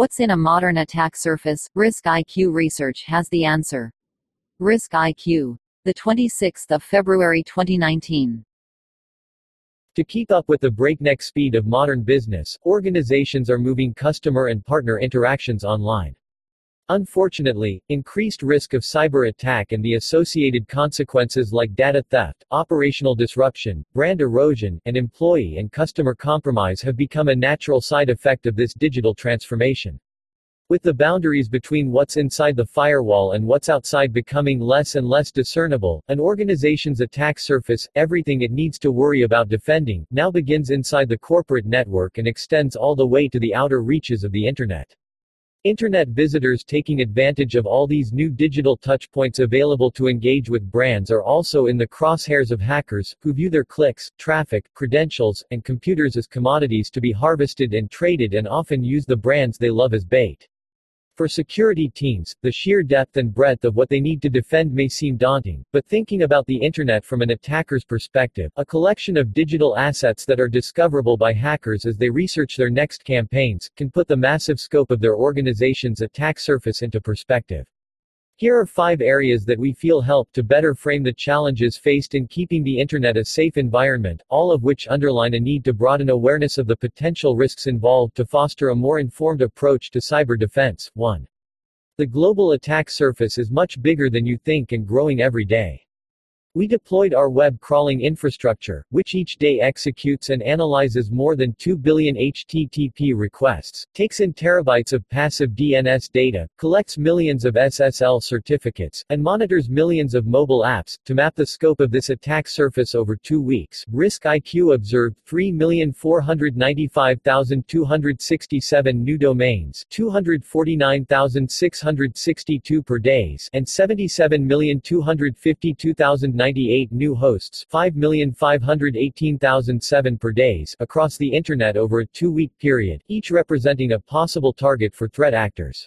What's in a modern attack surface? RiskIQ research has the answer. RiskIQ, the 26th of February 2019. To keep up with the breakneck speed of modern business, organizations are moving customer and partner interactions online. Unfortunately, increased risk of cyber attack and the associated consequences like data theft, operational disruption, brand erosion, and employee and customer compromise have become a natural side effect of this digital transformation. With the boundaries between what's inside the firewall and what's outside becoming less and less discernible, an organization's attack surface, everything it needs to worry about defending, now begins inside the corporate network and extends all the way to the outer reaches of the Internet. Internet visitors taking advantage of all these new digital touchpoints available to engage with brands are also in the crosshairs of hackers, who view their clicks, traffic, credentials, and computers as commodities to be harvested and traded and often use the brands they love as bait. For security teams, the sheer depth and breadth of what they need to defend may seem daunting, but thinking about the Internet from an attacker's perspective, a collection of digital assets that are discoverable by hackers as they research their next campaigns, can put the massive scope of their organization's attack surface into perspective. Here are 5 areas that we feel help to better frame the challenges faced in keeping the Internet a safe environment, all of which underline a need to broaden awareness of the potential risks involved to foster a more informed approach to cyber defense. 1. The global attack surface is much bigger than you think and growing every day. We deployed our web crawling infrastructure, which each day executes and analyzes more than 2 billion HTTP requests, takes in terabytes of passive DNS data, collects millions of SSL certificates, and monitors millions of mobile apps. To map the scope of this attack surface over 2 weeks, RiskIQ observed 3,495,267 new domains, 249,662 per day, and 77,252,098 new hosts, 5,518,007 per day, across the Internet over a 2-week period, each representing a possible target for threat actors.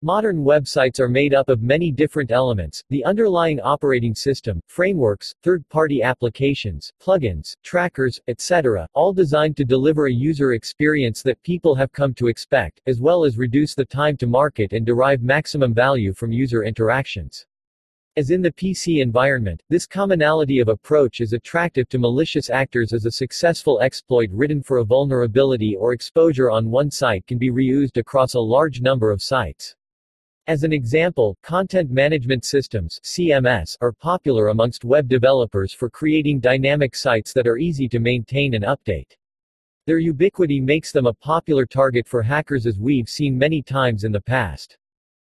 Modern websites are made up of many different elements: the underlying operating system, frameworks, third-party applications, plugins, trackers, etc., all designed to deliver a user experience that people have come to expect, as well as reduce the time to market and derive maximum value from user interactions. As in the PC environment, this commonality of approach is attractive to malicious actors, as a successful exploit written for a vulnerability or exposure on one site can be reused across a large number of sites. As an example, content management systems (CMS) are popular amongst web developers for creating dynamic sites that are easy to maintain and update. Their ubiquity makes them a popular target for hackers, as we've seen many times in the past.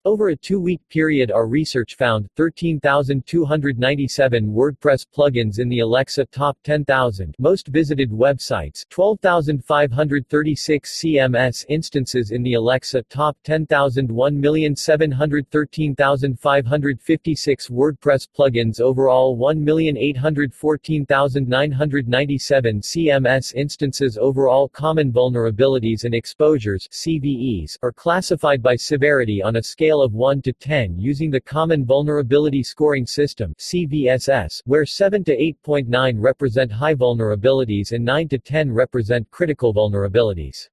Over a 2-week period, our research found 13,297 WordPress plugins in the Alexa Top 10,000 most visited websites, 12,536 CMS instances in the Alexa Top 10,000, 1,713,556 WordPress plugins overall, 1,814,997 CMS instances overall. Common vulnerabilities and exposures (CVEs) are classified by severity on a scale of 1 to 10 using the Common Vulnerability Scoring System (CVSS), where 7 to 8.9 represent high vulnerabilities and 9 to 10 represent critical vulnerabilities.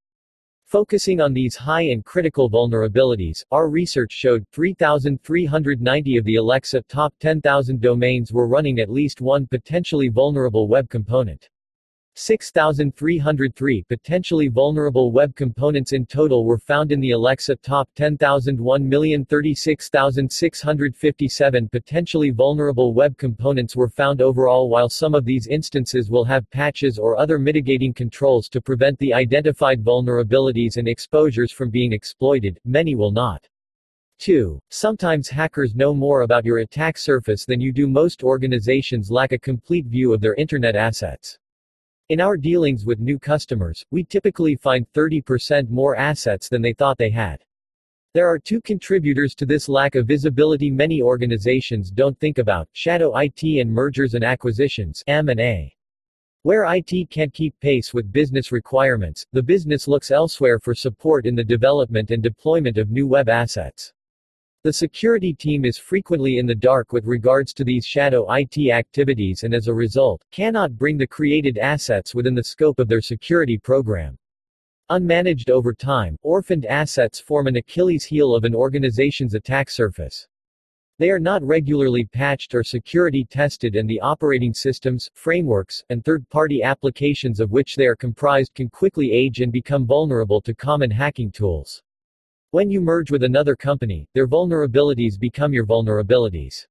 Focusing on these high and critical vulnerabilities, our research showed 3,390 of the Alexa Top 10,000 domains were running at least one potentially vulnerable web component. 6,303 potentially vulnerable web components in total were found in the Alexa Top 10,000. 1,036,657 potentially vulnerable web components were found overall. While some of these instances will have patches or other mitigating controls to prevent the identified vulnerabilities and exposures from being exploited, many will not. 2. Sometimes hackers know more about your attack surface than you do. Most organizations lack a complete view of their Internet assets. In our dealings with new customers, we typically find 30% more assets than they thought they had. There are 2 contributors to this lack of visibility many organizations don't think about: shadow IT and mergers and acquisitions (M&A). Where IT can't keep pace with business requirements, the business looks elsewhere for support in the development and deployment of new web assets. The security team is frequently in the dark with regards to these shadow IT activities and, as a result, cannot bring the created assets within the scope of their security program. Unmanaged over time, orphaned assets form an Achilles heel of an organization's attack surface. They are not regularly patched or security tested, and the operating systems, frameworks, and third-party applications of which they are comprised can quickly age and become vulnerable to common hacking tools. When you merge with another company, their vulnerabilities become your vulnerabilities.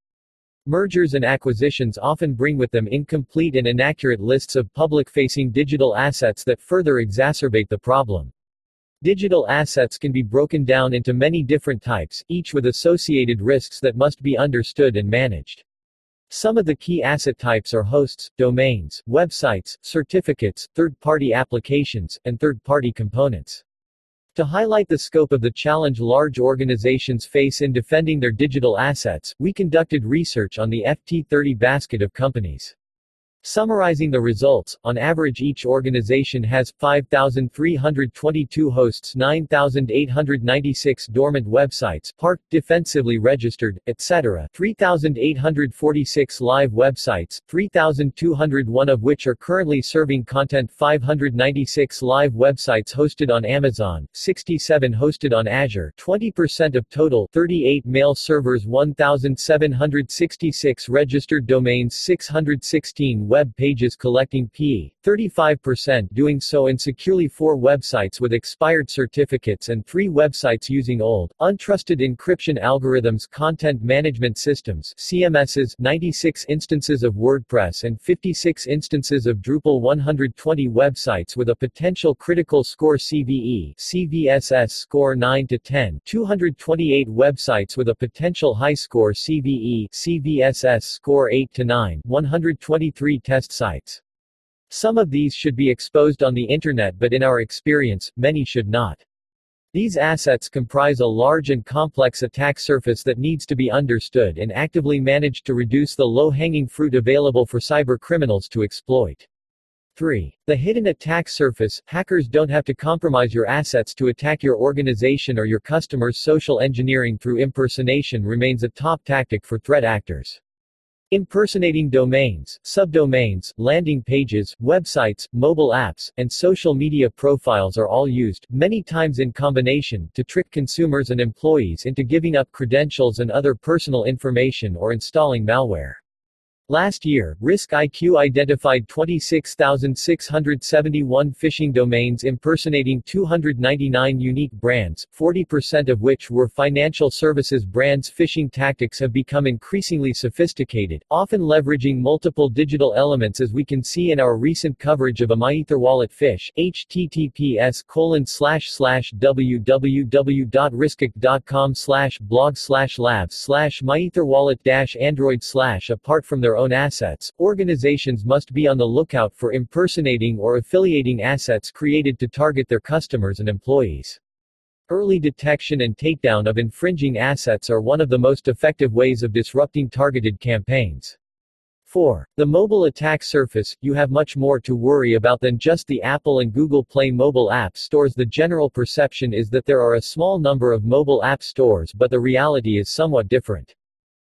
Mergers and acquisitions often bring with them incomplete and inaccurate lists of public-facing digital assets that further exacerbate the problem. Digital assets can be broken down into many different types, each with associated risks that must be understood and managed. Some of the key asset types are hosts, domains, websites, certificates, third-party applications, and third-party components. To highlight the scope of the challenge large organizations face in defending their digital assets, we conducted research on the FT-30 basket of companies. Summarizing the results, on average each organization has 5,322 hosts, 9,896 dormant websites parked, defensively registered, etc., 3,846 live websites, 3,201 of which are currently serving content, 596 live websites hosted on Amazon, 67 hosted on Azure, 20% of total, 38 mail servers, 1,766 registered domains, 616 web pages collecting p.35% doing so insecurely, 4 websites with expired certificates and 3 websites using old, untrusted encryption algorithms, content management systems, CMSs, 96 instances of WordPress and 56 instances of Drupal, 120 websites with a potential critical score CVE, CVSS score 9 to 10, 228 websites with a potential high score CVE, CVSS score 8 to 9, 123 test sites. Some of these should be exposed on the internet, but in our experience, many should not. These assets comprise a large and complex attack surface that needs to be understood and actively managed to reduce the low-hanging fruit available for cybercriminals to exploit. 3. The hidden attack surface. Hackers don't have to compromise your assets to attack your organization or your customers. Social engineering through impersonation remains a top tactic for threat actors. Impersonating domains, subdomains, landing pages, websites, mobile apps, and social media profiles are all used, many times in combination, to trick consumers and employees into giving up credentials and other personal information or installing malware. Last year, RiskIQ identified 26,671 phishing domains impersonating 299 unique brands, 40% of which were financial services brands. Phishing tactics have become increasingly sophisticated, often leveraging multiple digital elements, as we can see in our recent coverage of a MyEtherWallet phish, https://www.riskiq.com/blog/labs/myetherwallet-android/apart from their own assets, organizations must be on the lookout for impersonating or affiliating assets created to target their customers and employees. Early detection and takedown of infringing assets are one of the most effective ways of disrupting targeted campaigns. 4. The mobile attack surface. You have much more to worry about than just the Apple and Google Play mobile app stores. The general perception is that there are a small number of mobile app stores, but the reality is somewhat different.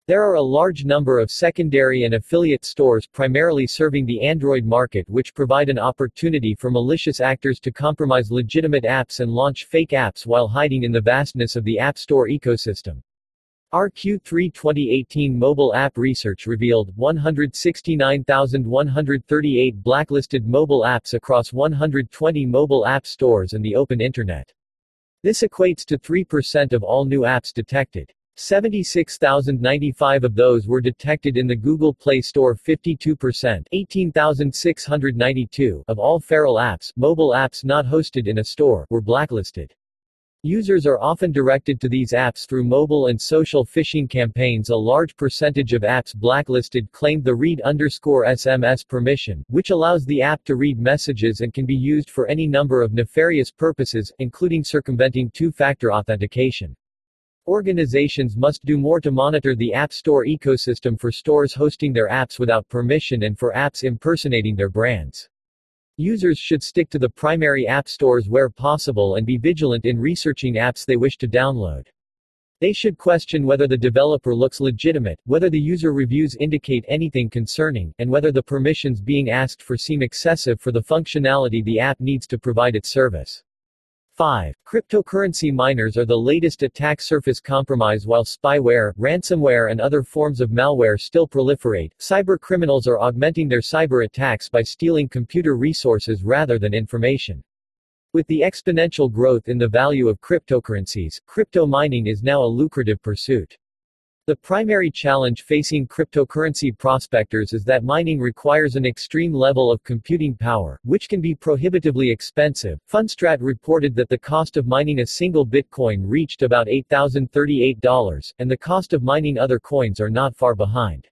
There are a large number of secondary and affiliate stores primarily serving the Android market, which provide an opportunity for malicious actors to compromise legitimate apps and launch fake apps while hiding in the vastness of the App Store ecosystem. Our Q3 2018 mobile app research revealed 169,138 blacklisted mobile apps across 120 mobile app stores and the open internet. This equates to 3% of all new apps detected. 76,095 of those were detected in the Google Play Store. 52%, 18,692, of all feral apps, mobile apps not hosted in a store, were blacklisted. Users are often directed to these apps through mobile and social phishing campaigns. A large percentage of apps blacklisted claimed the read_SMS permission, which allows the app to read messages and can be used for any number of nefarious purposes, including circumventing two-factor authentication. Organizations must do more to monitor the App Store ecosystem for stores hosting their apps without permission and for apps impersonating their brands. Users should stick to the primary app stores where possible and be vigilant in researching apps they wish to download. They should question whether the developer looks legitimate, whether the user reviews indicate anything concerning, and whether the permissions being asked for seem excessive for the functionality the app needs to provide its service. 5. Cryptocurrency miners are the latest attack surface. Compromise. While spyware, ransomware and other forms of malware still proliferate, cybercriminals are augmenting their cyber attacks by stealing computer resources rather than information. With the exponential growth in the value of cryptocurrencies, crypto mining is now a lucrative pursuit. The primary challenge facing cryptocurrency prospectors is that mining requires an extreme level of computing power, which can be prohibitively expensive. Fundstrat reported that the cost of mining a single Bitcoin reached about $8,038, and the cost of mining other coins are not far behind.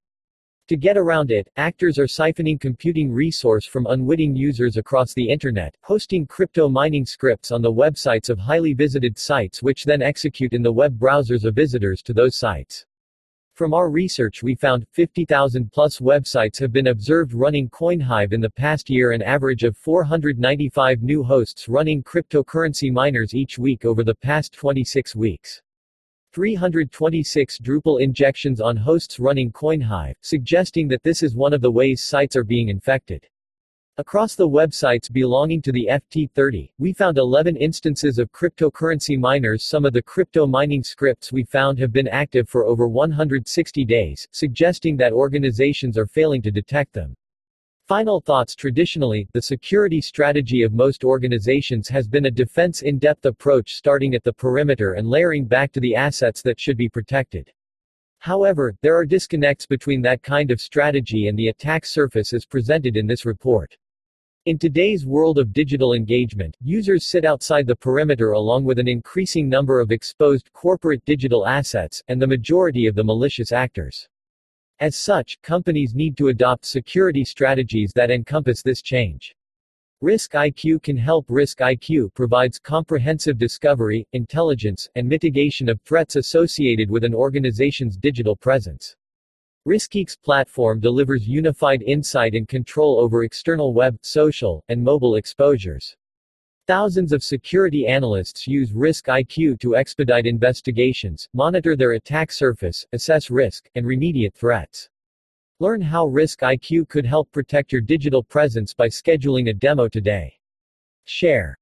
To get around it, actors are siphoning computing resource from unwitting users across the internet, hosting crypto mining scripts on the websites of highly visited sites which then execute in the web browsers of visitors to those sites. From our research we found, 50,000 plus websites have been observed running Coinhive in the past year, an average of 495 new hosts running cryptocurrency miners each week over the past 26 weeks. 326 Drupal injections on hosts running Coinhive, suggesting that this is one of the ways sites are being infected. Across the websites belonging to the FT-30, we found 11 instances of cryptocurrency miners. Some of the crypto mining scripts we found have been active for over 160 days, suggesting that organizations are failing to detect them. Final thoughts. Traditionally, the security strategy of most organizations has been a defense in-depth approach, starting at the perimeter and layering back to the assets that should be protected. However, there are disconnects between that kind of strategy and the attack surface as presented in this report. In today's world of digital engagement, users sit outside the perimeter along with an increasing number of exposed corporate digital assets, and the majority of the malicious actors. As such, companies need to adopt security strategies that encompass this change. RiskIQ can help. RiskIQ provides comprehensive discovery, intelligence, and mitigation of threats associated with an organization's digital presence. RiskIQ's platform delivers unified insight and control over external web, social, and mobile exposures. Thousands of security analysts use RiskIQ to expedite investigations, monitor their attack surface, assess risk, and remediate threats. Learn how RiskIQ could help protect your digital presence by scheduling a demo today. Share.